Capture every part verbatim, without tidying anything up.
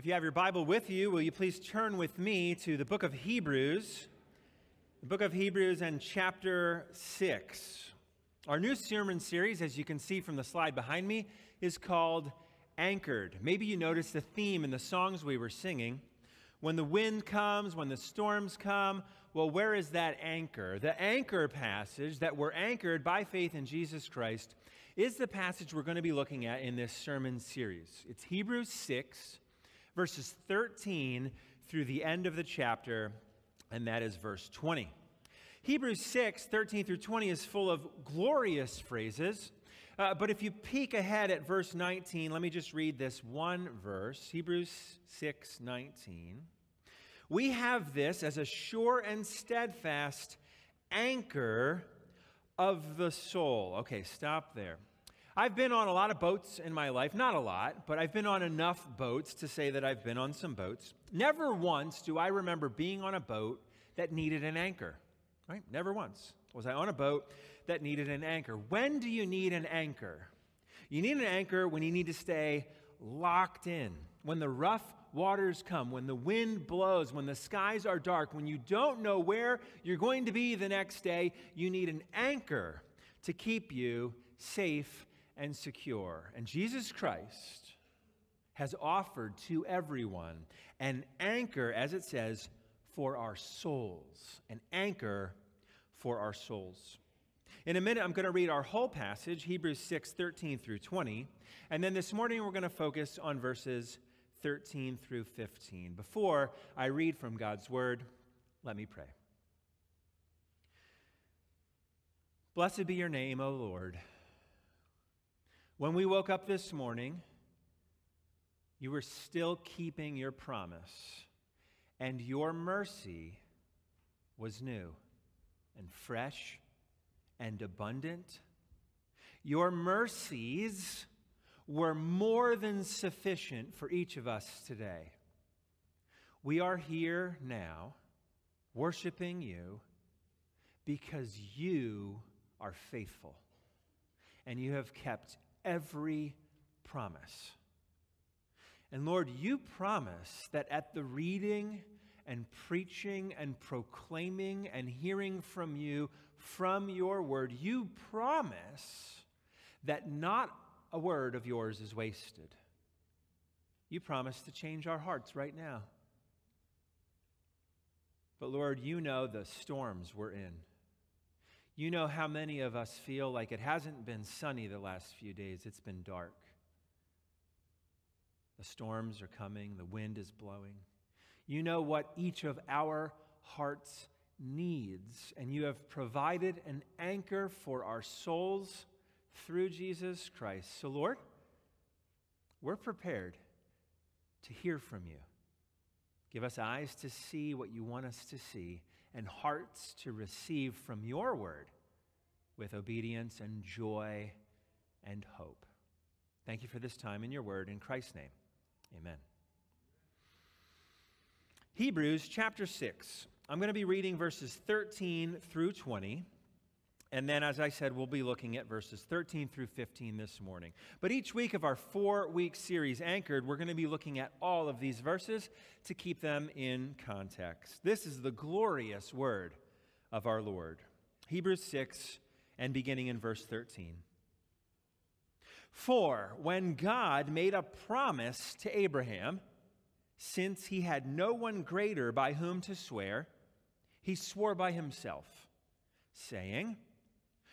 If you have your Bible with you, will you please turn with me to the book of Hebrews, the book of Hebrews and chapter six. Our new sermon series, as you can see from the slide behind me, is called Anchored. Maybe you noticed the theme in the songs we were singing. When the wind comes, when the storms come, well, where is that anchor? The anchor passage that we're anchored by faith in Jesus Christ is the passage we're going to be looking at in this sermon series. It's Hebrews six. Verses thirteen through the end of the chapter, and that is verse twenty. Hebrews six, thirteen through twenty is full of glorious phrases, uh, but if you peek ahead at verse nineteen, let me just read this one verse, Hebrews six, nineteen. We have this as a sure and steadfast anchor of the soul. Okay, stop there. I've been on a lot of boats in my life. Not a lot, but I've been on enough boats to say that I've been on some boats. Never once do I remember being on a boat that needed an anchor, right? Never once was I on a boat that needed an anchor. When do you need an anchor? You need an anchor when you need to stay locked in, when the rough waters come, when the wind blows, when the skies are dark, when you don't know where you're going to be the next day. You need an anchor to keep you safe and secure. And Jesus Christ has offered to everyone an anchor, as it says, for our souls. An anchor for our souls. In a minute, I'm going to read our whole passage, Hebrews six, thirteen through twenty. And then this morning, we're going to focus on verses thirteen through fifteen. Before I read from God's word, let me pray. Blessed be your name, O Lord. When we woke up this morning, you were still keeping your promise, and your mercy was new and fresh and abundant. Your mercies were more than sufficient for each of us today. We are here now worshiping you because you are faithful, and you have kept every promise. And Lord, you promise that at the reading and preaching and proclaiming and hearing from you, from your word, you promise that not a word of yours is wasted. You promise to change our hearts right now. But Lord, you know the storms we're in. You know how many of us feel like it hasn't been sunny the last few days. It's been dark. The storms are coming. The wind is blowing. You know what each of our hearts needs, and you have provided an anchor for our souls through Jesus Christ. So, Lord, we're prepared to hear from you. Give us eyes to see what you want us to see, and hearts to receive from your word with obedience and joy and hope. Thank you for this time in your word. In Christ's name, amen. Hebrews chapter six. I'm going to be reading verses thirteen through twenty. And then, as I said, we'll be looking at verses thirteen through fifteen this morning. But each week of our four-week series, Anchored, we're going to be looking at all of these verses to keep them in context. This is the glorious word of our Lord. Hebrews six, and beginning in verse thirteen. For when God made a promise to Abraham, since he had no one greater by whom to swear, he swore by himself, saying,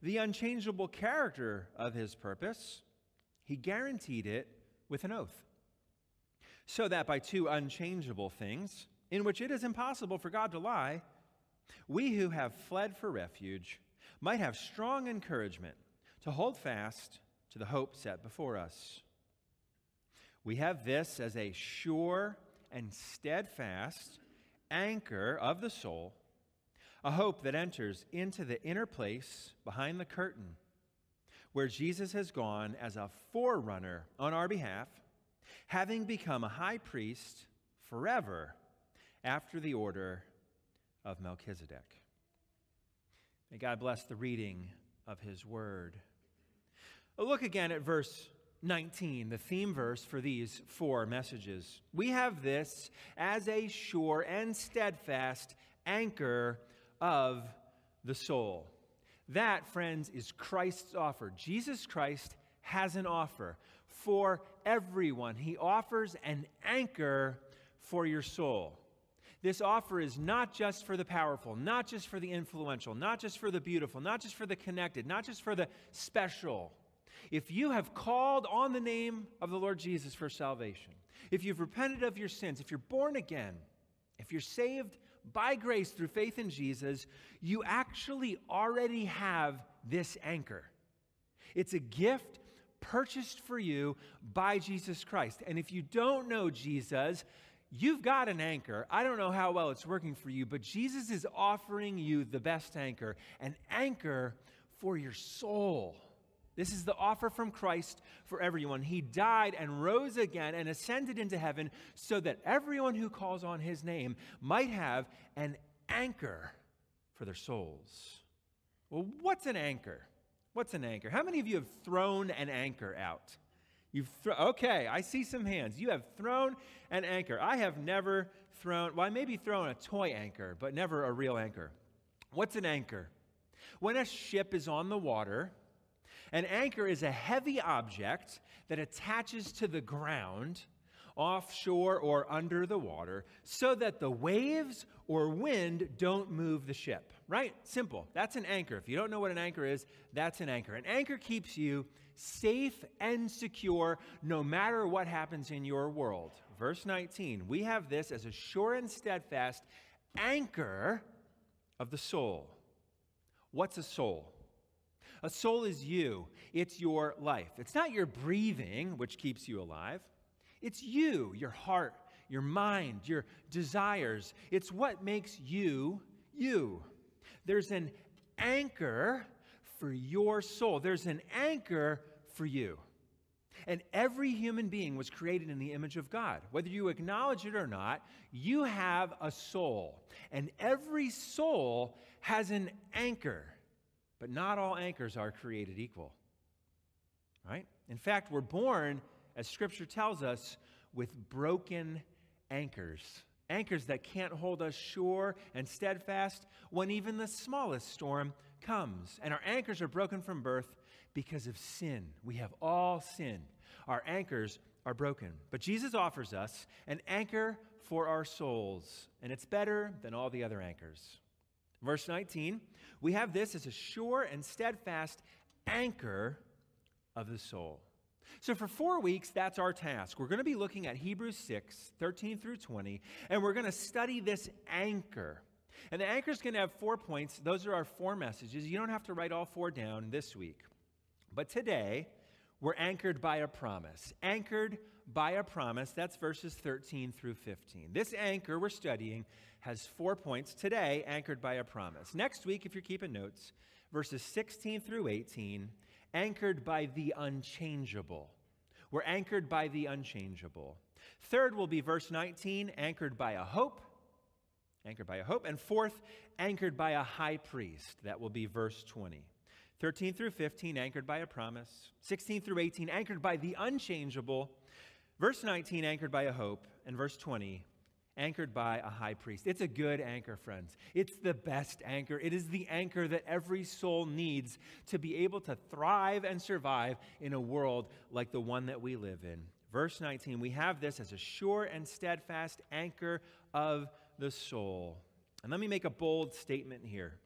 the unchangeable character of his purpose, he guaranteed it with an oath, so that by two unchangeable things, in which it is impossible for God to lie, we who have fled for refuge might have strong encouragement to hold fast to the hope set before us. We have this as a sure and steadfast anchor of the soul, a hope that enters into the inner place behind the curtain, where Jesus has gone as a forerunner on our behalf, having become a high priest forever after the order of Melchizedek. May God bless the reading of his word. Look again at verse nineteen, the theme verse for these four messages. We have this as a sure and steadfast anchor of the soul. That, friends, is Christ's offer. Jesus Christ has an offer for everyone. He offers an anchor for your soul. This offer is not just for the powerful, not just for the influential, not just for the beautiful, not just for the connected, not just for the special. If you have called on the name of the Lord Jesus for salvation, if you've repented of your sins, if you're born again, if you're saved by grace through faith in Jesus, you actually already have this anchor. It's a gift purchased for you by Jesus Christ. And if you don't know Jesus, you've got an anchor. I don't know how well it's working for you, but Jesus is offering you the best anchor, an anchor for your soul. This is the offer from Christ for everyone. He died and rose again and ascended into heaven so that everyone who calls on his name might have an anchor for their souls. Well, what's an anchor? What's an anchor? How many of you have thrown an anchor out? You've thro- Okay, I see some hands. You have thrown an anchor. I have never thrown, well, I maybe thrown a toy anchor, but never a real anchor. What's an anchor? When a ship is on the water, an anchor is a heavy object that attaches to the ground, offshore or under the water, so that the waves or wind don't move the ship, right? Simple. That's an anchor. If you don't know what an anchor is, that's an anchor. An anchor keeps you safe and secure no matter what happens in your world. Verse nineteen, we have this as a sure and steadfast anchor of the soul. What's a soul? A soul is you. It's your life. It's not your breathing, which keeps you alive. It's you, your heart, your mind, your desires. It's what makes you, you. There's an anchor for your soul. There's an anchor for you. And every human being was created in the image of God. Whether you acknowledge it or not, you have a soul. And every soul has an anchor. But not all anchors are created equal, right? In fact, we're born, as Scripture tells us, with broken anchors, anchors that can't hold us sure and steadfast when even the smallest storm comes. And our anchors are broken from birth because of sin. We have all sinned. Our anchors are broken. But Jesus offers us an anchor for our souls, and it's better than all the other anchors. Verse nineteen, we have this as a sure and steadfast anchor of the soul. So for four weeks, that's our task. We're going to be looking at Hebrews six, thirteen through twenty, and we're going to study this anchor. And the anchor is going to have four points. Those are our four messages. You don't have to write all four down this week. But today, we're anchored by a promise. Anchored by a promise. That's verses thirteen through fifteen. This anchor we're studying has four points today, anchored by a promise. Next week, if you're keeping notes, verses sixteen through eighteen, anchored by the unchangeable. We're anchored by the unchangeable. Third will be verse nineteen, anchored by a hope. Anchored by a hope. And fourth, anchored by a high priest. That will be verse twenty. thirteen through fifteen, anchored by a promise. sixteen through eighteen, anchored by the unchangeable. Verse nineteen, anchored by a hope. And verse twenty, anchored by a high priest. It's a good anchor, friends. It's the best anchor. It is the anchor that every soul needs to be able to thrive and survive in a world like the one that we live in. Verse nineteen, we have this as a sure and steadfast anchor of the soul. And let me make a bold statement here.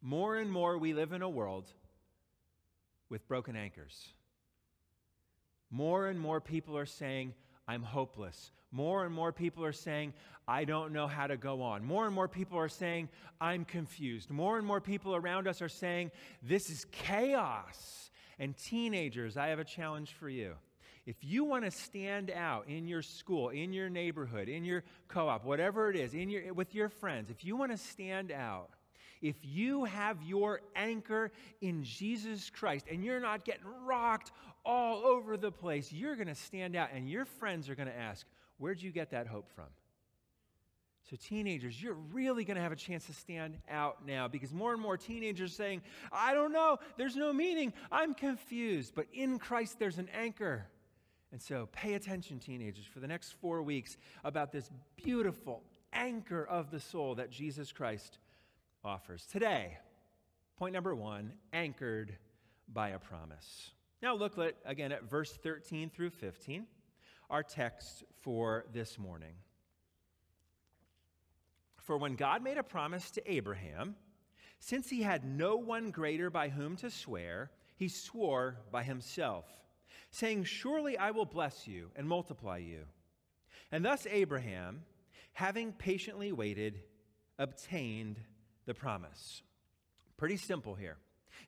More and more we live in a world with broken anchors. More and more people are saying, I'm hopeless. More and more people are saying, I don't know how to go on. More and more people are saying, I'm confused. More and more people around us are saying, this is chaos. And teenagers, I have a challenge for you. If you want to stand out in your school, in your neighborhood, in your co-op, whatever it is, in your, with your friends, if you want to stand out, if you have your anchor in Jesus Christ and you're not getting rocked all over the place, you're going to stand out, and your friends are going to ask, where'd you get that hope from? So teenagers, you're really going to have a chance to stand out now, because more and more teenagers are saying, I don't know, there's no meaning, I'm confused. But in Christ, there's an anchor. And so pay attention, teenagers, for the next four weeks about this beautiful anchor of the soul that Jesus Christ offers. Today, point number one, anchored by a promise. Now look at, again at verse thirteen through fifteen, our text for this morning. For when God made a promise to Abraham, since he had no one greater by whom to swear, he swore by himself, saying, surely I will bless you and multiply you. And thus Abraham, having patiently waited, obtained the promise. Pretty simple here.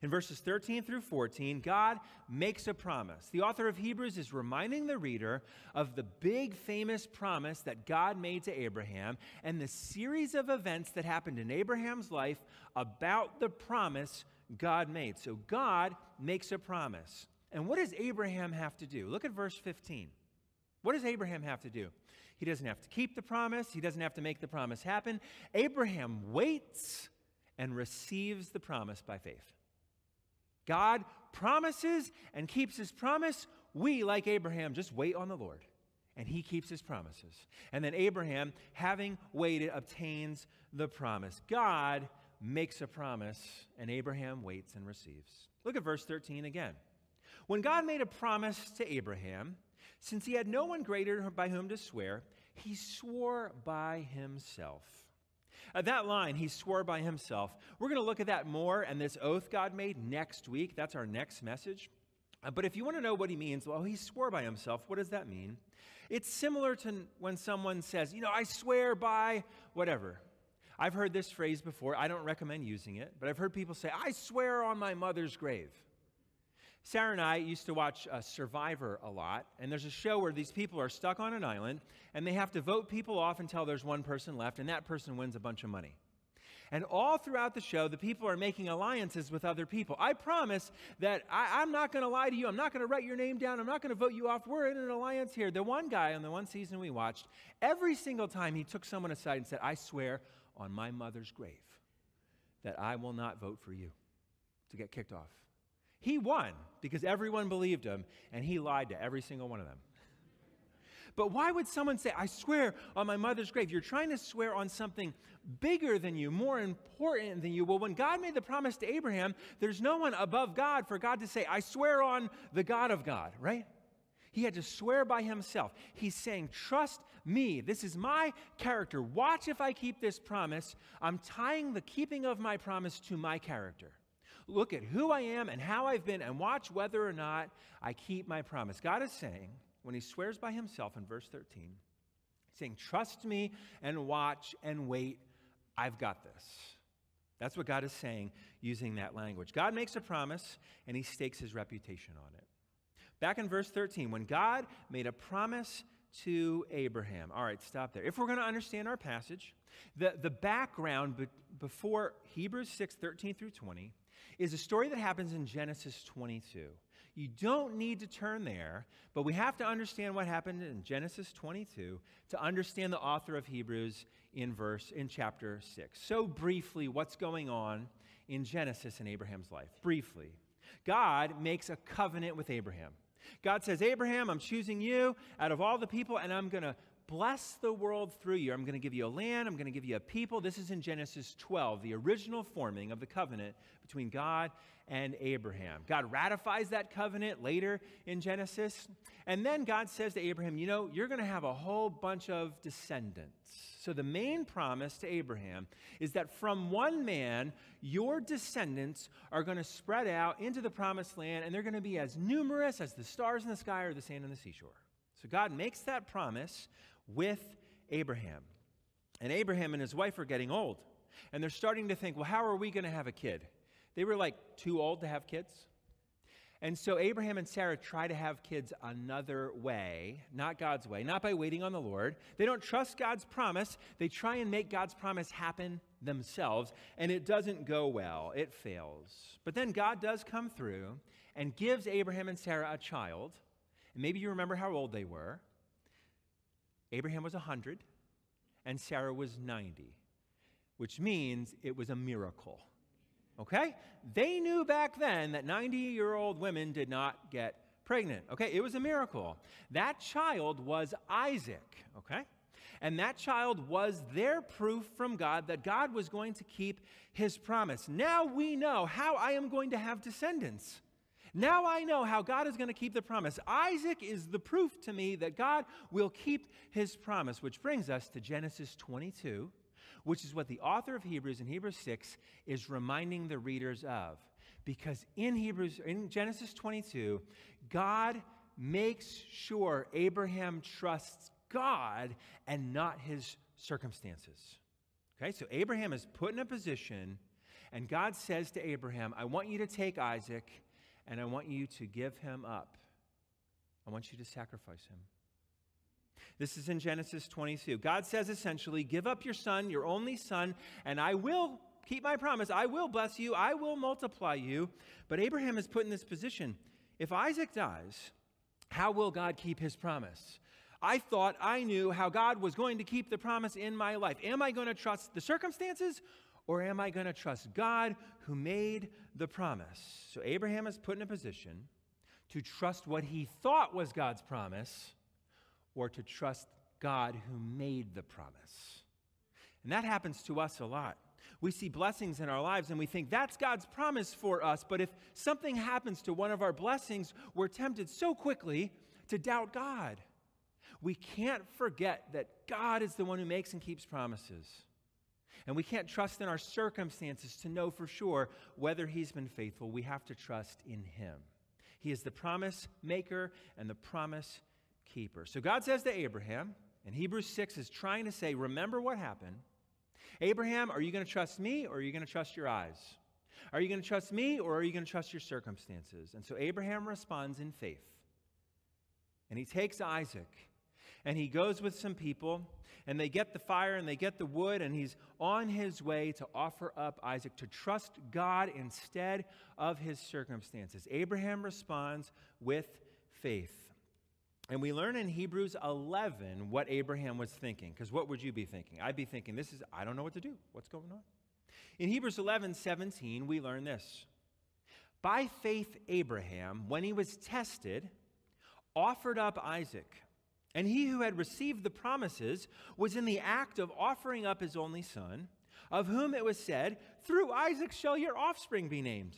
In verses thirteen through fourteen, God makes a promise. The author of Hebrews is reminding the reader of the big famous promise that God made to Abraham and the series of events that happened in Abraham's life about the promise God made. So God makes a promise. And what does Abraham have to do? Look at verse fifteen. What does Abraham have to do? He doesn't have to keep the promise. He doesn't have to make the promise happen. Abraham waits and receives the promise by faith. God promises and keeps his promise. We, like Abraham, just wait on the Lord, and he keeps his promises. And then Abraham, having waited, obtains the promise. God makes a promise, and Abraham waits and receives. Look at verse thirteen again. When God made a promise to Abraham, since he had no one greater by whom to swear, he swore by himself. Uh, that line, he swore by himself, we're going to look at that more and this oath God made next week. That's our next message. Uh, but if you want to know what he means, well, he swore by himself. What does that mean? It's similar to when someone says, you know, I swear by whatever. I've heard this phrase before. I don't recommend using it, but I've heard people say, I swear on my mother's grave. Sarah and I used to watch uh, Survivor a lot, and there's a show where these people are stuck on an island, and they have to vote people off until there's one person left, and that person wins a bunch of money. And all throughout the show, the people are making alliances with other people. I promise that I, I'm not going to lie to you. I'm not going to write your name down. I'm not going to vote you off. We're in an alliance here. The one guy on the one season we watched, every single time he took someone aside and said, I swear on my mother's grave that I will not vote for you to get kicked off. He won because everyone believed him, and he lied to every single one of them. But why would someone say, I swear on my mother's grave? You're trying to swear on something bigger than you, more important than you. Well, when God made the promise to Abraham, there's no one above God for God to say, I swear on the God of God, right? He had to swear by himself. He's saying, trust me. This is my character. Watch if I keep this promise. I'm tying the keeping of my promise to my character. Look at who I am and how I've been, and watch whether or not I keep my promise. God is saying, when he swears by himself in verse thirteen, he's saying, trust me and watch and wait. I've got this. That's what God is saying using that language. God makes a promise, and he stakes his reputation on it. Back in verse thirteen, when God made a promise to Abraham. All right, stop there. If we're going to understand our passage, the, the background be, before Hebrews six, thirteen through twenty is a story that happens in Genesis twenty-two. You don't need to turn there, but we have to understand what happened in Genesis twenty-two to understand the author of Hebrews in verse in chapter six. So briefly, what's going on in Genesis in Abraham's life? Briefly, God makes a covenant with Abraham. God says, Abraham, I'm choosing you out of all the people, and I'm going to bless the world through you. I'm going to give you a land. I'm going to give you a people. This is in Genesis twelve, the original forming of the covenant between God and Abraham. God ratifies that covenant later in Genesis. And then God says to Abraham, you know, you're going to have a whole bunch of descendants. So the main promise to Abraham is that from one man, your descendants are going to spread out into the promised land, and they're going to be as numerous as the stars in the sky or the sand on the seashore. So God makes that promise with Abraham. And Abraham and his wife are getting old. And they're starting to think, well, how are we going to have a kid? They were like too old to have kids. And so Abraham and Sarah try to have kids another way, not God's way, not by waiting on the Lord. They don't trust God's promise. They try and make God's promise happen themselves, and it doesn't go well. It fails. But then God does come through and gives Abraham and Sarah a child. And maybe you remember how old they were. Abraham was one hundred, and Sarah was ninety, which means it was a miracle. Okay? They knew back then that ninety-year-old women did not get pregnant. Okay? It was a miracle. That child was Isaac. Okay? And that child was their proof from God that God was going to keep his promise. Now we know how I am going to have descendants. Now I know how God is going to keep the promise. Isaac is the proof to me that God will keep his promise, which brings us to Genesis twenty-two. Which is what the author of Hebrews in Hebrews six is reminding the readers of. Because in Hebrews, in Genesis twenty-two, God makes sure Abraham trusts God and not his circumstances. Okay, so Abraham is put in a position, and God says to Abraham, I want you to take Isaac, and I want you to give him up. I want you to sacrifice him. This is in Genesis twenty-two. God says essentially, give up your son, your only son, and I will keep my promise. I will bless you. I will multiply you. But Abraham is put in this position. If Isaac dies, how will God keep his promise? I thought I knew how God was going to keep the promise in my life. Am I going to trust the circumstances, or am I going to trust God who made the promise? So Abraham is put in a position to trust what he thought was God's promise, or to trust God who made the promise. And that happens to us a lot. We see blessings in our lives and we think that's God's promise for us, but if something happens to one of our blessings, we're tempted so quickly to doubt God. We can't forget that God is the one who makes and keeps promises. And we can't trust in our circumstances to know for sure whether he's been faithful. We have to trust in him. He is the promise maker and the promise keeper. So God says to Abraham, and Hebrews six is trying to say, remember what happened. Abraham, are you going to trust me, or are you going to trust your eyes? Are you going to trust me, or are you going to trust your circumstances? And so Abraham responds in faith. And he takes Isaac, and he goes with some people, and they get the fire, and they get the wood, and he's on his way to offer up Isaac, to trust God instead of his circumstances. Abraham responds with faith. And we learn in Hebrews eleven what Abraham was thinking, because what would you be thinking? I'd be thinking, this is, I don't know what to do. What's going on? In Hebrews eleven seventeen, we learn this. By faith, Abraham, when he was tested, offered up Isaac. And he who had received the promises was in the act of offering up his only son, of whom it was said, through Isaac shall your offspring be named.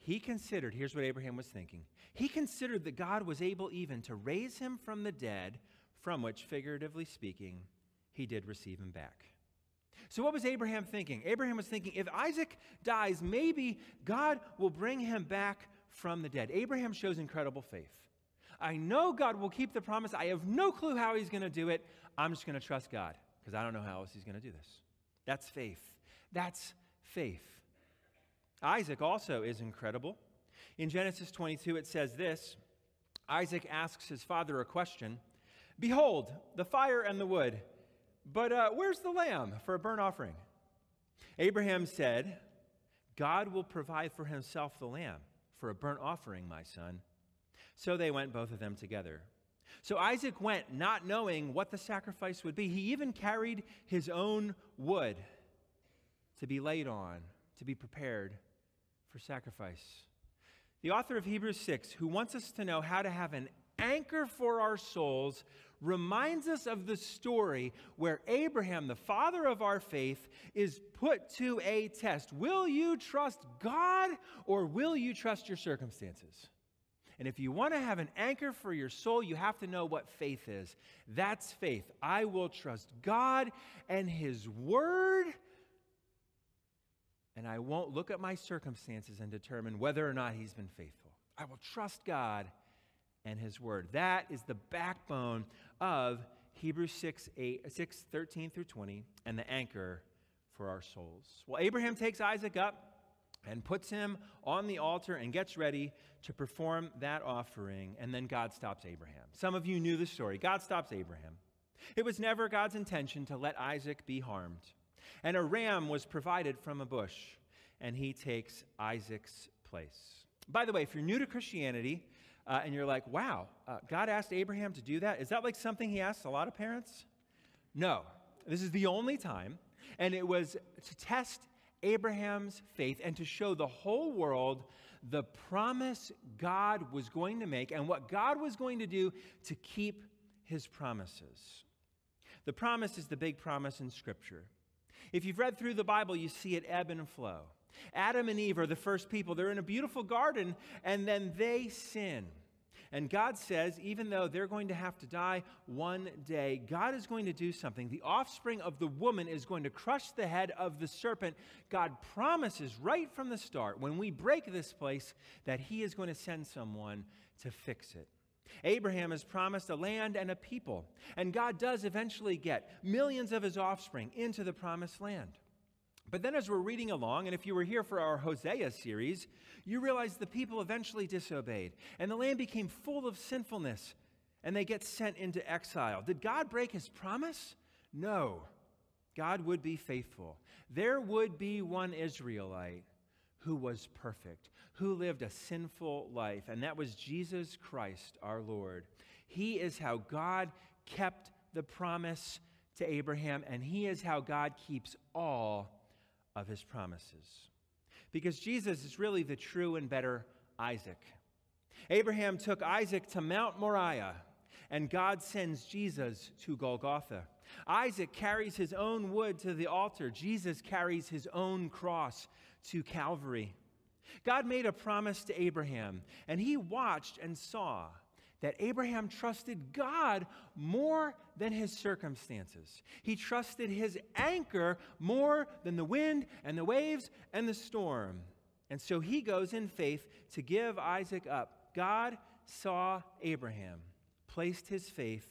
He considered, here's what Abraham was thinking. He considered that God was able even to raise him from the dead, from which, figuratively speaking, he did receive him back. So what was Abraham thinking? Abraham was thinking, if Isaac dies, maybe God will bring him back from the dead. Abraham shows incredible faith. I know God will keep the promise. I have no clue how he's going to do it. I'm just going to trust God, because I don't know how else he's going to do this. That's faith. That's faith. Isaac also is incredible. In Genesis twenty-two, it says this. Isaac asks his father a question. Behold, the fire and the wood, but uh, where's the lamb for a burnt offering? Abraham said, God will provide for himself the lamb for a burnt offering, my son. So they went, both of them together. So Isaac went, not knowing what the sacrifice would be. He even carried his own wood to be laid on, to be prepared for sacrifice. The author of Hebrews six, who wants us to know how to have an anchor for our souls, reminds us of the story where Abraham, the father of our faith, is put to a test. Will you trust God, or will you trust your circumstances? And if you want to have an anchor for your soul, you have to know what faith is. That's faith. I will trust God and his word, and I won't look at my circumstances and determine whether or not he's been faithful. I will trust God and his word. That is the backbone of Hebrews six, thirteen through twenty, and the anchor for our souls. Well, Abraham takes Isaac up, and puts him on the altar and gets ready to perform that offering. And then God stops Abraham. Some of you knew the story. God stops Abraham. It was never God's intention to let Isaac be harmed. And a ram was provided from a bush, and he takes Isaac's place. By the way, if you're new to Christianity uh, and you're like, wow, uh, God asked Abraham to do that. Is that like something he asks a lot of parents? No, this is the only time. And it was to test Abraham's faith and to show the whole world the promise God was going to make and what God was going to do to keep his promises. The promise is the big promise in Scripture. If you've read through the Bible, you see it ebb and flow. Adam and Eve are the first people. They're in a beautiful garden, and then they sin. And God says, even though they're going to have to die one day, God is going to do something. The offspring of the woman is going to crush the head of the serpent. God promises right from the start, when we break this place, that he is going to send someone to fix it. Abraham is promised a land and a people, and God does eventually get millions of his offspring into the promised land. But then as we're reading along, and if you were here for our Hosea series, you realize the people eventually disobeyed, and the land became full of sinfulness, and they get sent into exile. Did God break his promise? No. God would be faithful. There would be one Israelite who was perfect, who lived a sinful life, and that was Jesus Christ, our Lord. He is how God kept the promise to Abraham, and he is how God keeps all of his promises, because Jesus is really the true and better Isaac. Abraham took Isaac to Mount Moriah, and God sends Jesus to Golgotha. Isaac carries his own wood to the altar. Jesus carries his own cross to Calvary. God made a promise to Abraham, and he watched and saw that Abraham trusted God more than his circumstances. He trusted his anchor more than the wind and the waves and the storm. And so he goes in faith to give Isaac up. God saw Abraham, placed his faith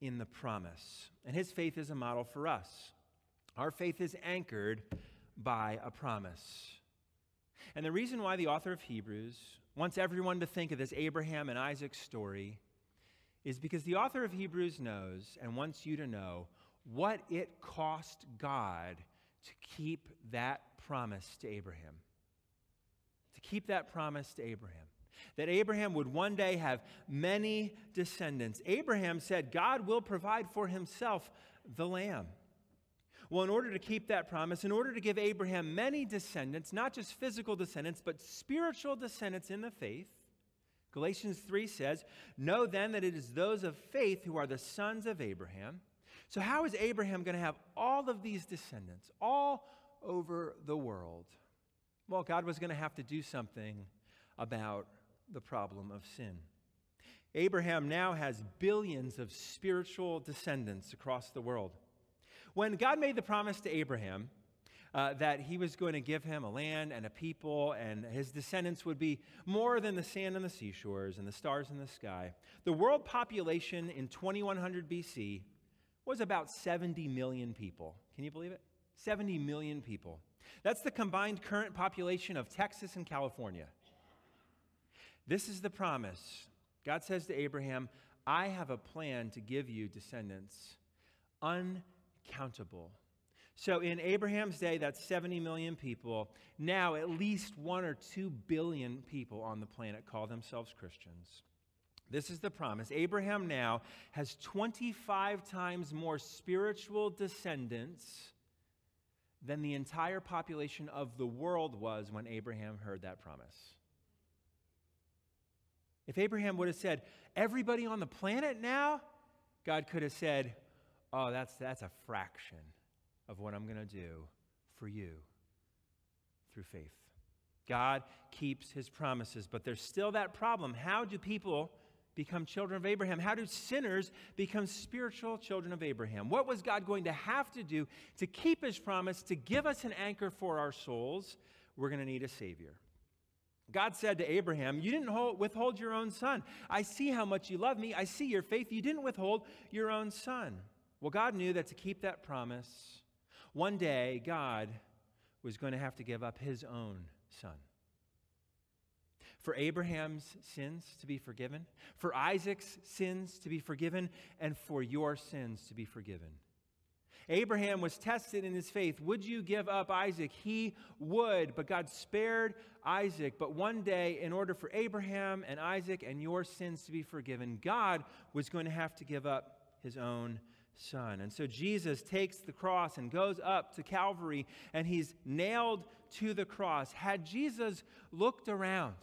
in the promise. And his faith is a model for us. Our faith is anchored by a promise. And the reason why the author of Hebrews wants everyone to think of this Abraham and Isaac story is because the author of Hebrews knows and wants you to know what it cost God to keep that promise to Abraham. To keep that promise to Abraham. That Abraham would one day have many descendants. Abraham said God will provide for himself the lamb. Well, in order to keep that promise, in order to give Abraham many descendants, not just physical descendants, but spiritual descendants in the faith, Galatians three says, "Know then that it is those of faith who are the sons of Abraham." So how is Abraham going to have all of these descendants all over the world? Well, God was going to have to do something about the problem of sin. Abraham now has billions of spiritual descendants across the world. When God made the promise to Abraham uh, that he was going to give him a land and a people, and his descendants would be more than the sand on the seashores and the stars in the sky, the world population in twenty-one hundred B C was about seventy million people. Can you believe it? seventy million people. That's the combined current population of Texas and California. This is the promise. God says to Abraham, "I have a plan to give you descendants unconditionally." Countable. So in Abraham's day, that's seventy million people. Now at least one or two billion people on the planet call themselves Christians. This is the promise. Abraham now has twenty-five times more spiritual descendants than the entire population of the world was when Abraham heard that promise. If Abraham would have said, "Everybody on the planet now," God could have said, "Oh, that's, that's a fraction of what I'm going to do for you through faith." God keeps his promises, but there's still that problem. How do people become children of Abraham? How do sinners become spiritual children of Abraham? What was God going to have to do to keep his promise, to give us an anchor for our souls? We're going to need a Savior. God said to Abraham, "You didn't hold, withhold your own son. I see how much you love me. I see your faith. You didn't withhold your own son." Well, God knew that to keep that promise, one day God was going to have to give up his own son. For Abraham's sins to be forgiven, for Isaac's sins to be forgiven, and for your sins to be forgiven. Abraham was tested in his faith. Would you give up Isaac? He would, but God spared Isaac. But one day, in order for Abraham and Isaac and your sins to be forgiven, God was going to have to give up his own son. And so Jesus takes the cross and goes up to Calvary, and he's nailed to the cross. Had Jesus looked around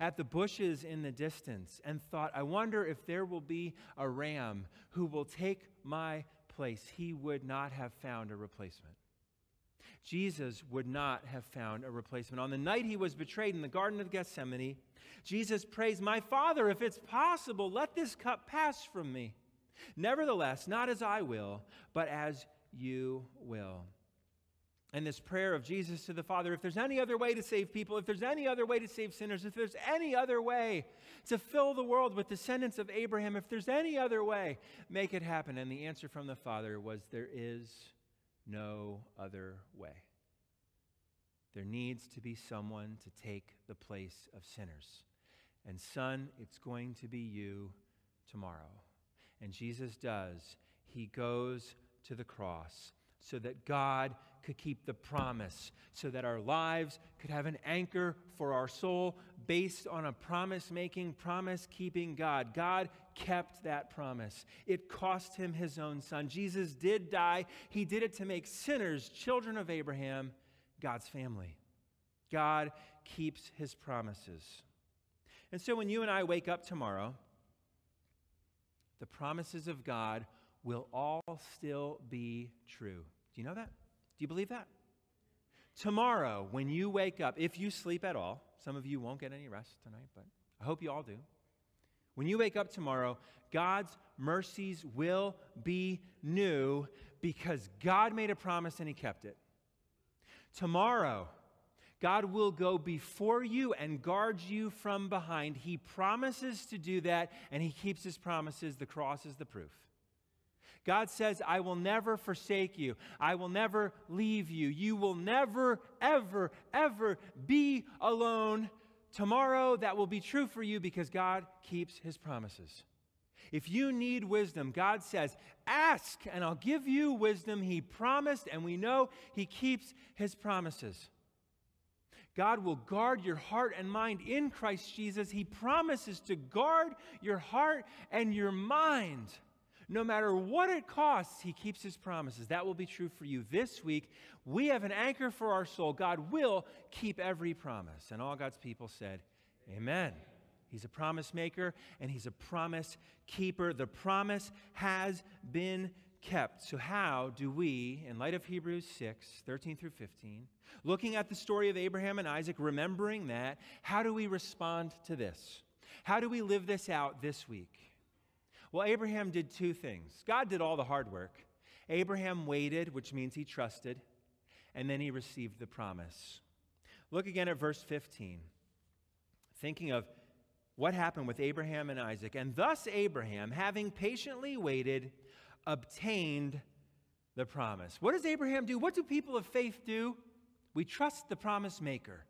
at the bushes in the distance and thought, I wonder if there will be a ram who will take my place, he would not have found a replacement. Jesus would not have found a replacement. On the night he was betrayed in the Garden of Gethsemane, Jesus prays, my Father, if it's possible, let this cup pass from me. Nevertheless, not as I will, but as you will. And this prayer of Jesus to the Father, if there's any other way to save people, if there's any other way to save sinners, if there's any other way to fill the world with descendants of Abraham, if there's any other way, make it happen. And the answer from the Father was, there is no other way. There needs to be someone to take the place of sinners. And son, it's going to be you tomorrow. And Jesus does. He goes to the cross so that God could keep the promise, so that our lives could have an anchor for our soul based on a promise-making, promise-keeping God. God kept that promise. It cost him his own son. Jesus did die. He did it to make sinners, children of Abraham, God's family. God keeps his promises. And so when you and I wake up tomorrow, the promises of God will all still be true. Do you know that? Do you believe that? Tomorrow, when you wake up, if you sleep at all, some of you won't get any rest tonight, but I hope you all do. When you wake up tomorrow, God's mercies will be new because God made a promise and he kept it. Tomorrow, God will go before you and guard you from behind. He promises to do that, and he keeps his promises. The cross is the proof. God says, I will never forsake you. I will never leave you. You will never, ever, ever be alone. Tomorrow, that will be true for you because God keeps his promises. If you need wisdom, God says, ask, and I'll give you wisdom. He promised, and we know he keeps his promises. God will guard your heart and mind in Christ Jesus. He promises to guard your heart and your mind. No matter what it costs, he keeps his promises. That will be true for you this week. We have an anchor for our soul. God will keep every promise. And all God's people said, amen. He's a promise maker and he's a promise keeper. The promise has been kept. So how do we, in light of Hebrews six, thirteen through fifteen, looking at the story of Abraham and Isaac, remembering that, how do we respond to this? How do we live this out this week? Well, Abraham did two things. God did all the hard work. Abraham waited, which means he trusted, and then he received the promise. Look again at verse fifteen, thinking of what happened with Abraham and Isaac. And thus Abraham, having patiently waited, obtained the promise. What does Abraham do? What do people of faith do? We trust the promise maker.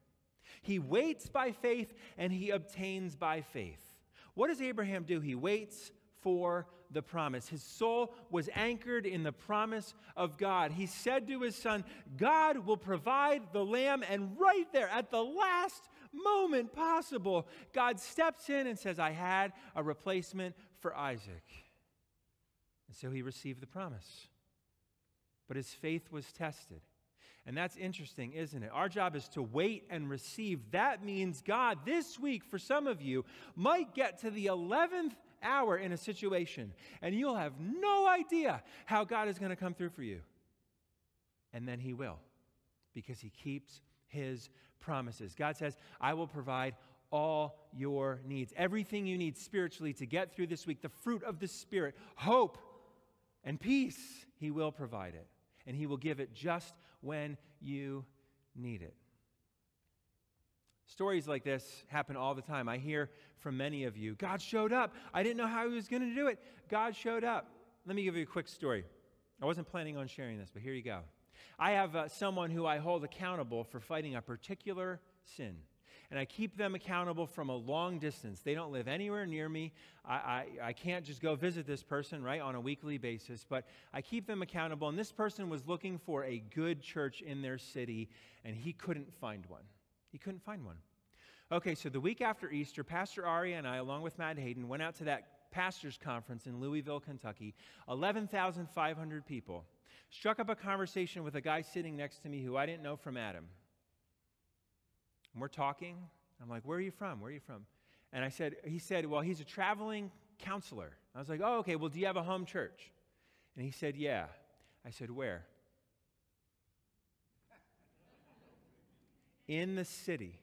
He waits by faith and he obtains by faith. What does Abraham do? He waits for the promise. His soul was anchored in the promise of God. He said to his son, God will provide the lamb, and right there at the last moment possible, God steps in and says, I had a replacement for Isaac. And so he received the promise. But his faith was tested. And that's interesting, isn't it? Our job is to wait and receive. That means God, this week, for some of you, might get to the eleventh hour in a situation, and you'll have no idea how God is going to come through for you. And then he will, because he keeps his promises. God says, I will provide all your needs, everything you need spiritually to get through this week, the fruit of the Spirit, hope, and peace, he will provide it. And he will give it just when you need it. Stories like this happen all the time. I hear from many of you, God showed up. I didn't know how he was going to do it. God showed up. Let me give you a quick story. I wasn't planning on sharing this, but here you go. I have uh, someone who I hold accountable for fighting a particular sin, and I keep them accountable from a long distance. They don't live anywhere near me. I, I, I can't just go visit this person, right, on a weekly basis, but I keep them accountable. And this person was looking for a good church in their city, and he couldn't find one. He couldn't find one. Okay, so the week after Easter, Pastor Ari and I, along with Matt Hayden, went out to that pastor's conference in Louisville, Kentucky, eleven thousand five hundred people. Struck up a conversation with a guy sitting next to me who I didn't know from Adam. And we're talking. I'm like, where are you from? Where are you from? And I said, he said, well, he's a traveling counselor. I was like, oh, okay, well, do you have a home church? And he said, yeah. I said, where? In the city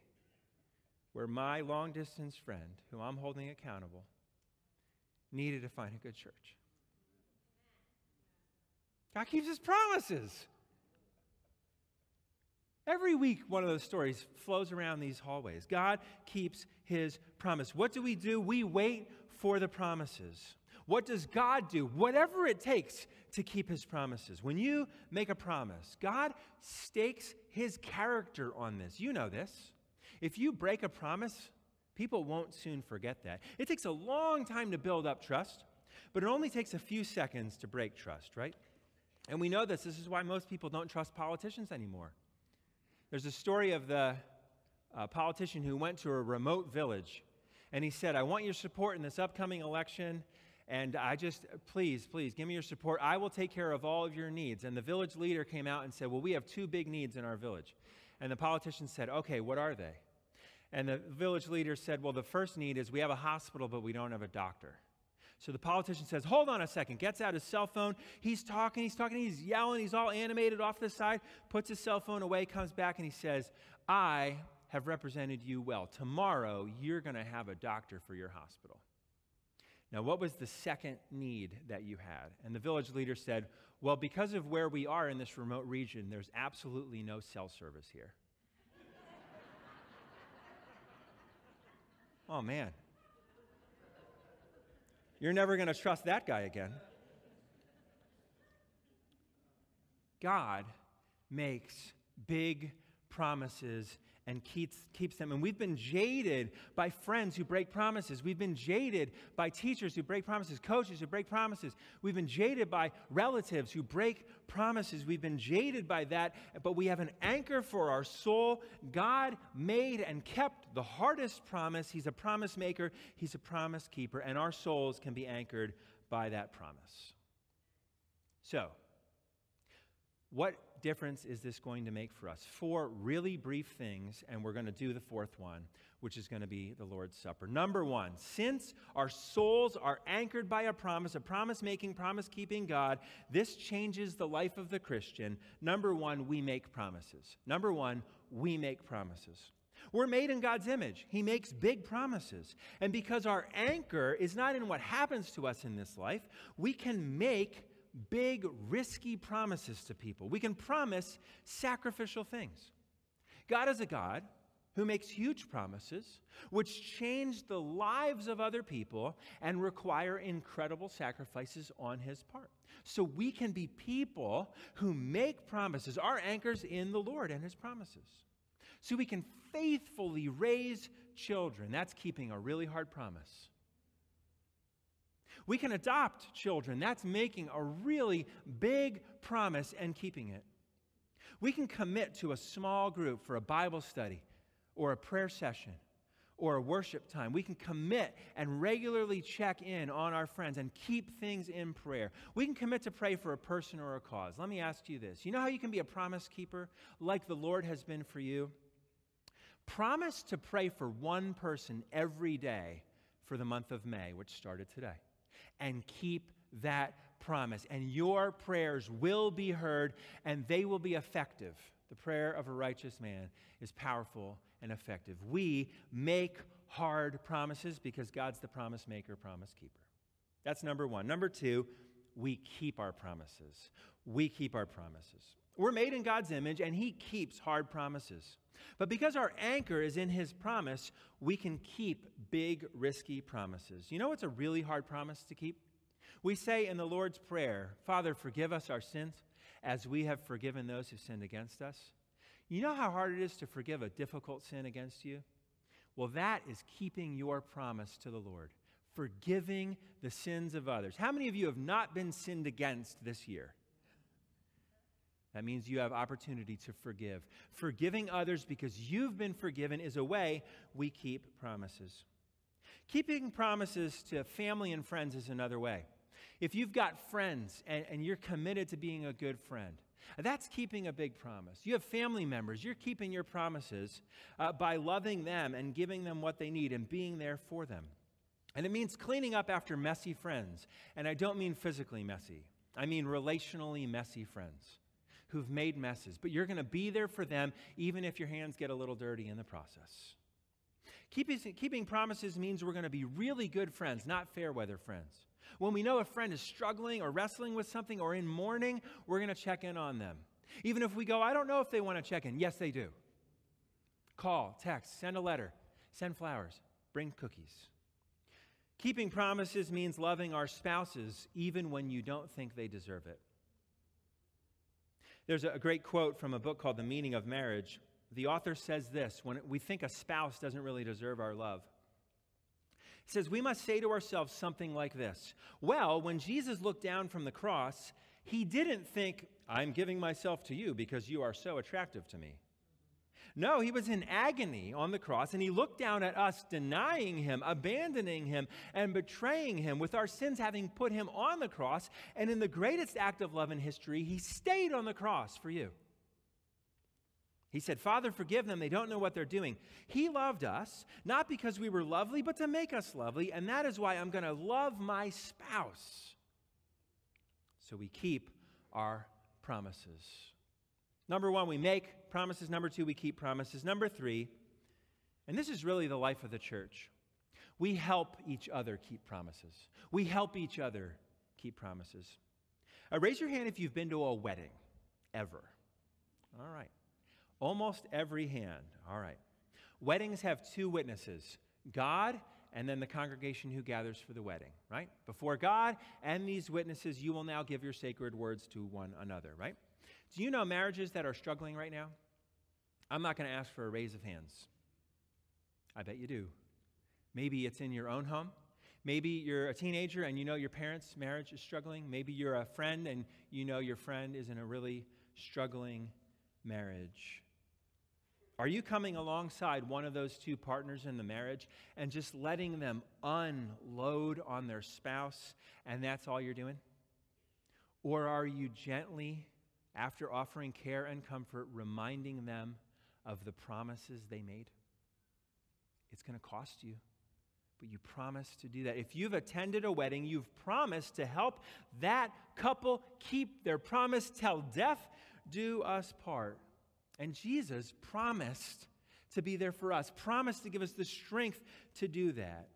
where my long-distance friend, who I'm holding accountable, needed to find a good church. God keeps his promises. Every week, one of those stories flows around these hallways. God keeps his promise. What do we do? We wait for the promises. What does God do? Whatever it takes to keep his promises. When you make a promise, God stakes his character on this. You know this. If you break a promise, people won't soon forget that. It takes a long time to build up trust, but it only takes a few seconds to break trust, right? And we know this. This is why most people don't trust politicians anymore. There's a story of the uh, politician who went to a remote village, and he said, I want your support in this upcoming election, and I just, please, please, give me your support. I will take care of all of your needs. And the village leader came out and said, well, we have two big needs in our village. And the politician said, okay, what are they? And the village leader said, well, the first need is we have a hospital, but we don't have a doctor. So the politician says, hold on a second, gets out his cell phone. He's talking, he's talking, he's yelling, he's all animated off the side, puts his cell phone away, comes back, and he says, I have represented you well. Tomorrow, you're going to have a doctor for your hospital. Now, what was the second need that you had? And the village leader said, well, because of where we are in this remote region, there's absolutely no cell service here. Oh, man. You're never going to trust that guy again. God makes big promises and keeps, keeps them. And we've been jaded by friends who break promises. We've been jaded by teachers who break promises, coaches who break promises. We've been jaded by relatives who break promises. We've been jaded by that, but we have an anchor for our soul. God made and kept the hardest promise. He's a promise maker. He's a promise keeper, and our souls can be anchored by that promise. So, what difference is this going to make for us? Four really brief things, and we're going to do the fourth one, which is going to be the Lord's Supper. Number one, since our souls are anchored by a promise, a promise-making, promise-keeping God, this changes the life of the Christian. Number one, we make promises. Number one, we make promises. We're made in God's image. He makes big promises. And because our anchor is not in what happens to us in this life, we can make big, risky promises to people. We can promise sacrificial things. God is a God who makes huge promises, which change the lives of other people and require incredible sacrifices on his part. So we can be people who make promises. Our anchor's in the Lord and his promises. So we can faithfully raise children. That's keeping a really hard promise. We can adopt children. That's making a really big promise and keeping it. We can commit to a small group for a Bible study or a prayer session or a worship time. We can commit and regularly check in on our friends and keep things in prayer. We can commit to pray for a person or a cause. Let me ask you this. You know how you can be a promise keeper like the Lord has been for you? Promise to pray for one person every day for the month of May, which started today. And keep that promise. And your prayers will be heard, and they will be effective. The prayer of a righteous man is powerful and effective. We make hard promises because God's the promise maker, promise keeper. That's number one. Number two, we keep our promises. We keep our promises. We're made in God's image, and he keeps hard promises. But because our anchor is in his promise, we can keep big, risky promises. You know what's a really hard promise to keep? We say in the Lord's Prayer, Father, forgive us our sins as we have forgiven those who sinned against us. You know how hard it is to forgive a difficult sin against you? Well, that is keeping your promise to the Lord, forgiving the sins of others. How many of you have not been sinned against this year? That means you have opportunity to forgive. Forgiving others because you've been forgiven is a way we keep promises. Keeping promises to family and friends is another way. If you've got friends and, and you're committed to being a good friend, that's keeping a big promise. You have family members. You're keeping your promises uh, by loving them and giving them what they need and being there for them. And it means cleaning up after messy friends. And I don't mean physically messy. I mean relationally messy friends who've made messes. But you're going to be there for them even if your hands get a little dirty in the process. Keeping, keeping promises means we're going to be really good friends, not fair weather friends. When we know a friend is struggling or wrestling with something or in mourning, we're going to check in on them. Even if we go, I don't know if they want to check in. Yes, they do. Call, text, send a letter, send flowers, bring cookies. Keeping promises means loving our spouses even when you don't think they deserve it. There's a great quote from a book called The Meaning of Marriage. The author says this, when we think a spouse doesn't really deserve our love. It says, we must say to ourselves something like this. Well, when Jesus looked down from the cross, he didn't think, I'm giving myself to you because you are so attractive to me. No, he was in agony on the cross, and he looked down at us, denying him, abandoning him, and betraying him, with our sins having put him on the cross. And in the greatest act of love in history, he stayed on the cross for you. He said, Father, forgive them. They don't know what they're doing. He loved us, not because we were lovely, but to make us lovely. And that is why I'm going to love my spouse. So we keep our promises. Number one, we make promises. Number two, we keep promises. Number three, and this is really the life of the church, we help each other keep promises. We help each other keep promises. Uh, raise your hand if you've been to a wedding, ever. All right. Almost every hand. All right. Weddings have two witnesses, God and then the congregation who gathers for the wedding, right? Before God and these witnesses, you will now give your sacred words to one another, right? Do you know marriages that are struggling right now? I'm not going to ask for a raise of hands. I bet you do. Maybe it's in your own home. Maybe you're a teenager and you know your parents' marriage is struggling. Maybe you're a friend and you know your friend is in a really struggling marriage. Are you coming alongside one of those two partners in the marriage and just letting them unload on their spouse and that's all you're doing? Or are you gently, after offering care and comfort, reminding them of the promises they made? It's going to cost you, but you promise to do that. If you've attended a wedding, you've promised to help that couple keep their promise till death do us part. And Jesus promised to be there for us, promised to give us the strength to do that.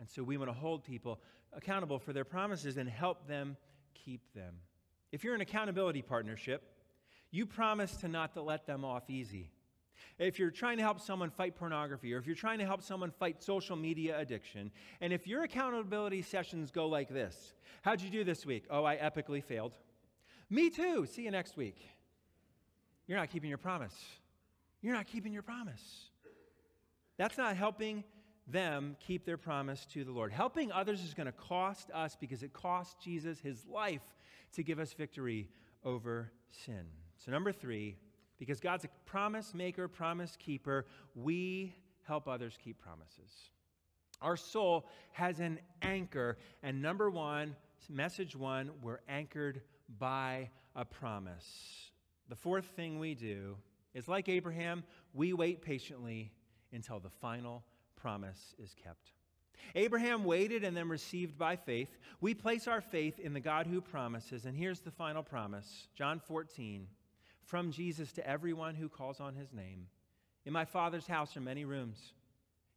And so we want to hold people accountable for their promises and help them keep them. If you're in an accountability partnership, you promise to not to let them off easy. If you're trying to help someone fight pornography, or if you're trying to help someone fight social media addiction, and if your accountability sessions go like this, how'd you do this week? Oh, I epically failed. Me too. See you next week. You're not keeping your promise. You're not keeping your promise. That's not helping them keep their promise to the Lord. Helping others is going to cost us because it cost Jesus his life to give us victory over sin. So number three, because God's a promise maker, promise keeper, we help others keep promises. Our soul has an anchor. And number one, message one, we're anchored by a promise. The fourth thing we do is, like Abraham, we wait patiently until the final promise is kept. Abraham waited and then received by faith. We place our faith in the God who promises. And here's the final promise, John fourteen, from Jesus to everyone who calls on his name. In my Father's house are many rooms.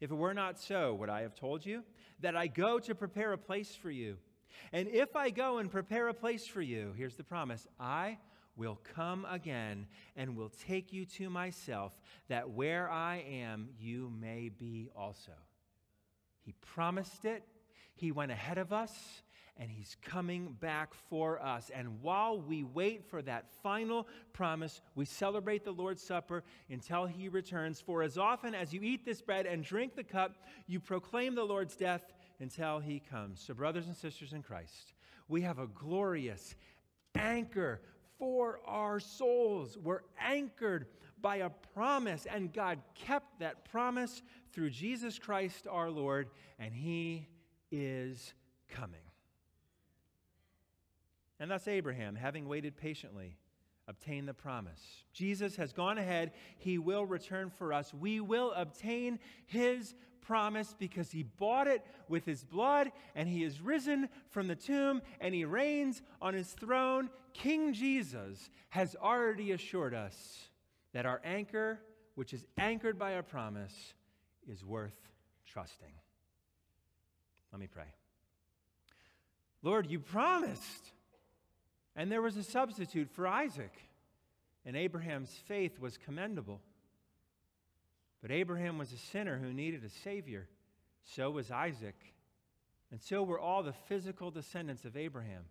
If it were not so, would I have told you that I go to prepare a place for you? And if I go and prepare a place for you, here's the promise, I will come again and will take you to myself, that where I am, you may be also. He promised it. He went ahead of us, and he's coming back for us. And while we wait for that final promise, we celebrate the Lord's Supper until he returns. For as often as you eat this bread and drink the cup, you proclaim the Lord's death until he comes. So, brothers and sisters in Christ, we have a glorious anchor for our souls. We're anchored by a promise, and God kept that promise through Jesus Christ our Lord, and he is coming. And thus Abraham, having waited patiently, obtained the promise. Jesus has gone ahead. He will return for us. We will obtain his promise because he bought it with his blood, and he is risen from the tomb, and he reigns on his throne. King Jesus has already assured us that our anchor, which is anchored by a promise, is worth trusting. Let me pray. Lord, you promised. And there was a substitute for Isaac, and Abraham's faith was commendable. But Abraham was a sinner who needed a Savior. So was Isaac, and so were all the physical descendants of Abraham.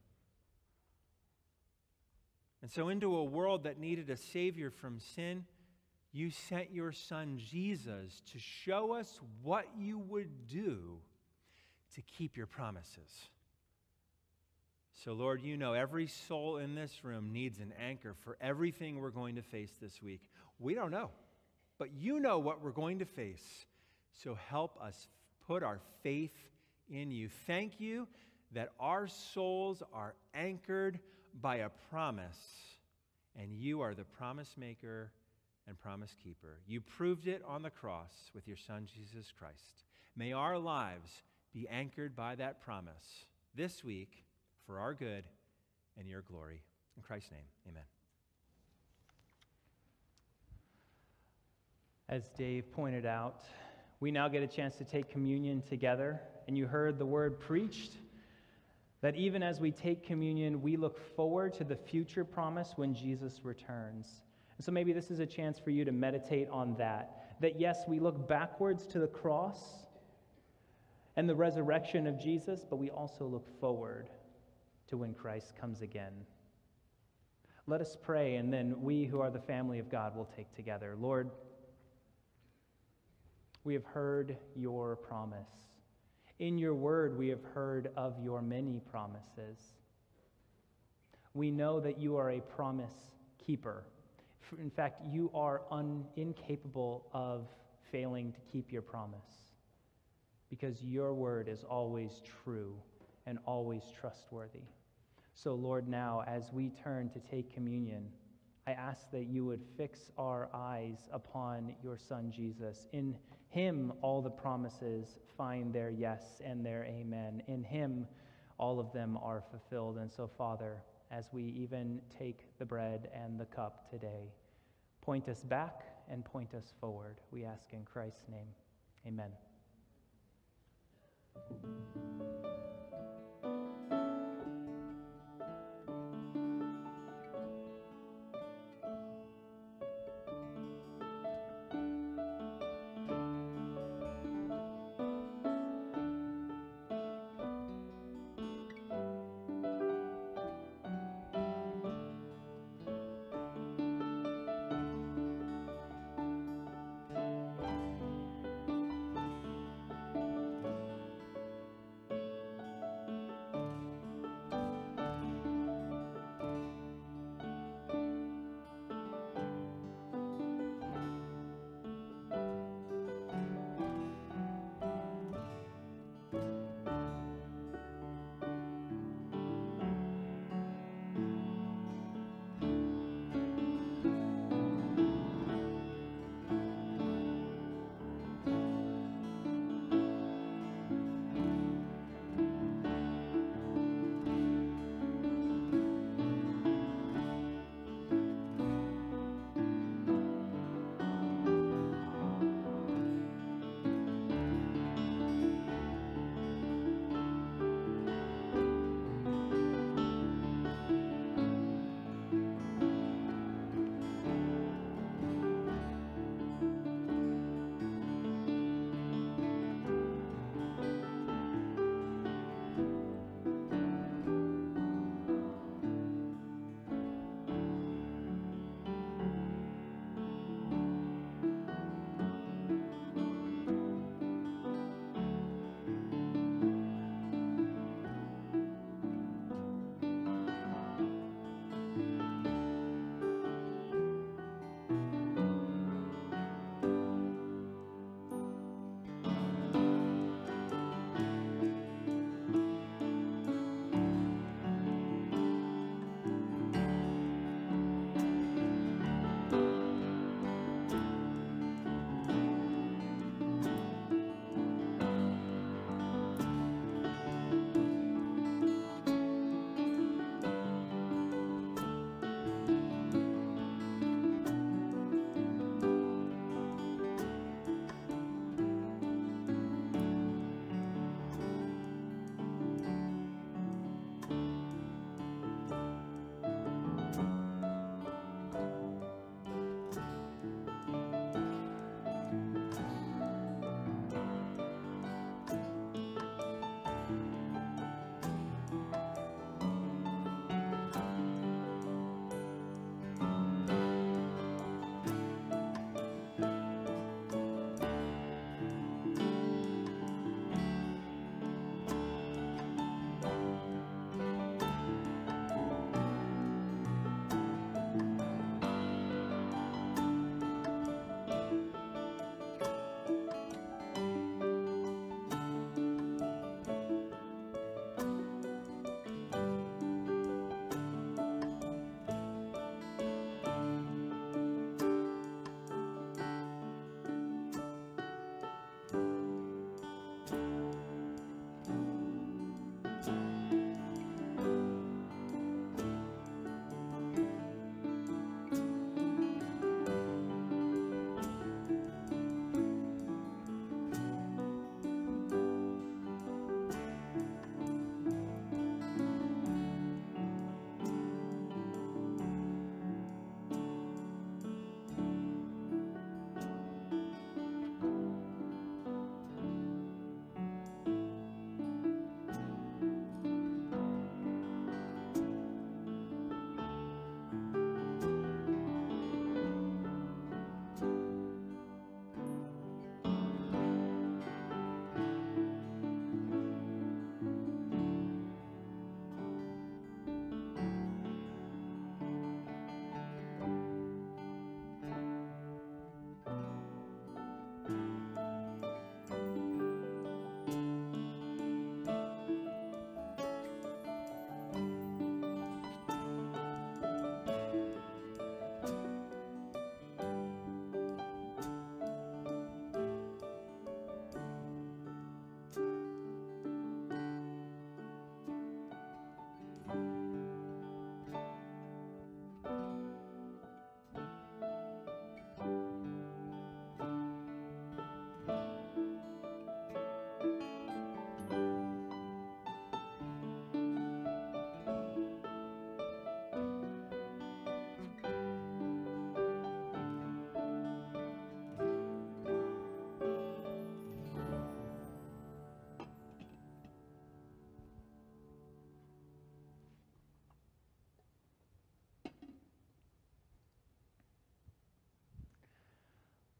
And so into a world that needed a Savior from sin, you sent your Son Jesus to show us what you would do to keep your promises. So, Lord, you know every soul in this room needs an anchor for everything we're going to face this week. We don't know, but you know what we're going to face. So help us put our faith in you. Thank you that our souls are anchored by a promise, and you are the promise maker and promise keeper. You proved it on the cross with your Son, Jesus Christ. May our lives be anchored by that promise this week, for our good and your glory. In Christ's name, amen. As Dave pointed out, we now get a chance to take communion together. And you heard the word preached, that even as we take communion, we look forward to the future promise when Jesus returns. And so maybe this is a chance for you to meditate on that. That yes, we look backwards to the cross and the resurrection of Jesus, but we also look forward to when Christ comes again. Let us pray, and then we who are the family of God will take together. Lord, we have heard your promise. In your word, we have heard of your many promises. We know that you are a promise keeper. In fact, you are un- incapable of failing to keep your promise, because your word is always true and always trustworthy. So, Lord, now as we turn to take communion, I ask that you would fix our eyes upon your Son, Jesus. In him, all the promises find their yes and their amen. In him, all of them are fulfilled. And so, Father, as we even take the bread and the cup today, point us back and point us forward. We ask in Christ's name, amen.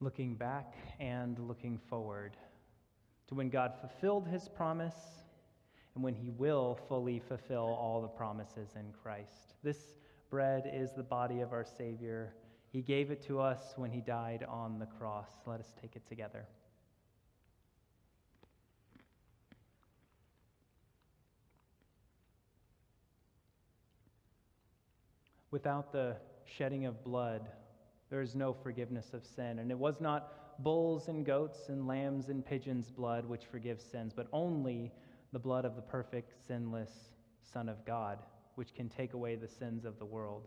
looking back and looking forward to when God fulfilled his promise and when he will fully fulfill all the promises in Christ. This bread is the body of our Savior. He gave it to us when he died on the cross. Let us take it together. Without the shedding of blood, there is no forgiveness of sin. And it was not bulls and goats and lambs and pigeons' blood which forgives sins, but only the blood of the perfect, sinless Son of God, which can take away the sins of the world.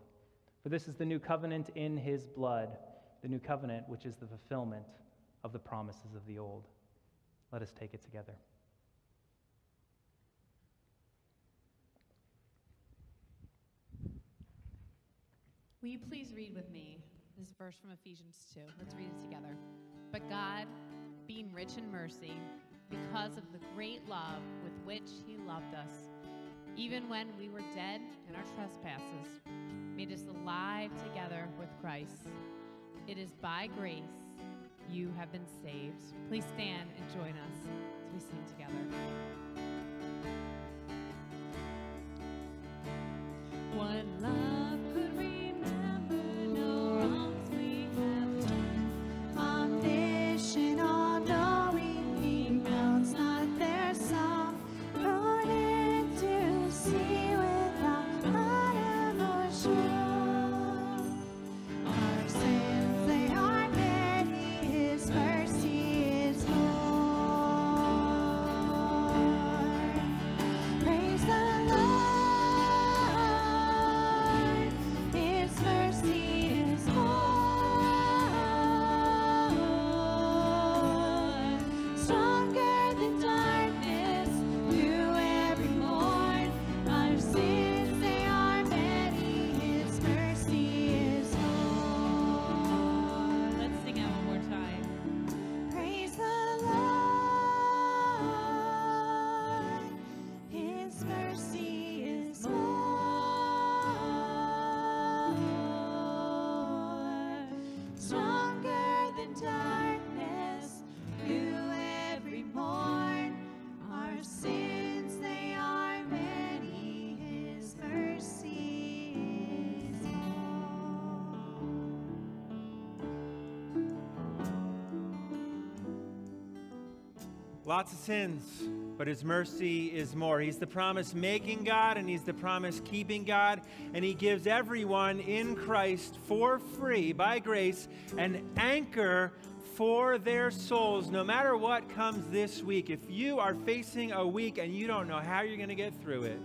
For this is the new covenant in his blood, the new covenant which is the fulfillment of the promises of the old. Let us take it together. Will you please read with me this verse from Ephesians two? Let's read it together. But God, being rich in mercy, because of the great love with which he loved us, even when we were dead in our trespasses, made us alive together with Christ. It is by grace you have been saved. Please stand and join us as we sing together. One love. Lots of sins, but his mercy is more. He's the promise-making God, and he's the promise-keeping God, and he gives everyone in Christ for free, by grace, an anchor for their souls, no matter what comes this week. If you are facing a week and you don't know how you're going to get through it,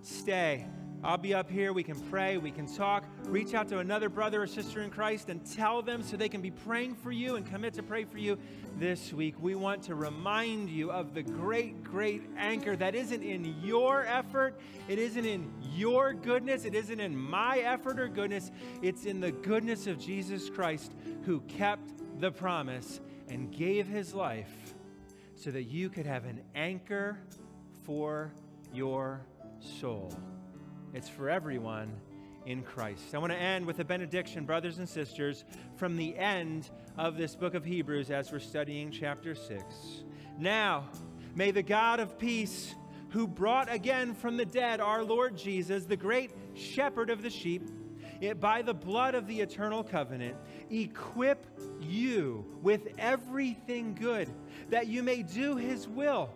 stay. I'll be up here. We can pray. We can talk. Reach out to another brother or sister in Christ and tell them so they can be praying for you and commit to pray for you this week. We want to remind you of the great, great anchor that isn't in your effort. It isn't in your goodness. It isn't in my effort or goodness. It's in the goodness of Jesus Christ, who kept the promise and gave his life so that you could have an anchor for your soul. It's for everyone in Christ. I want to end with a benediction, brothers and sisters, from the end of this book of Hebrews as we're studying chapter six. Now, may the God of peace, who brought again from the dead our Lord Jesus, the great shepherd of the sheep, it, by the blood of the eternal covenant, equip you with everything good, that you may do his will,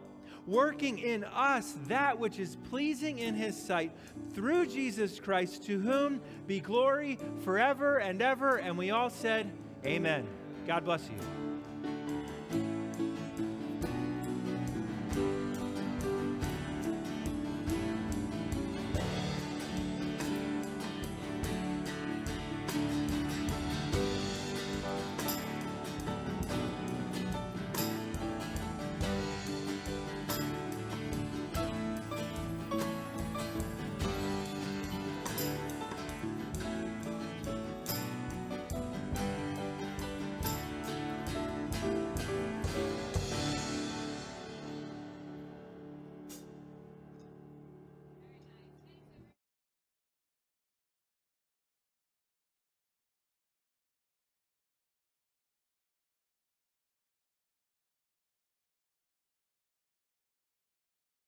working in us that which is pleasing in his sight, through Jesus Christ, to whom be glory forever and ever. And we all said, amen. God bless you.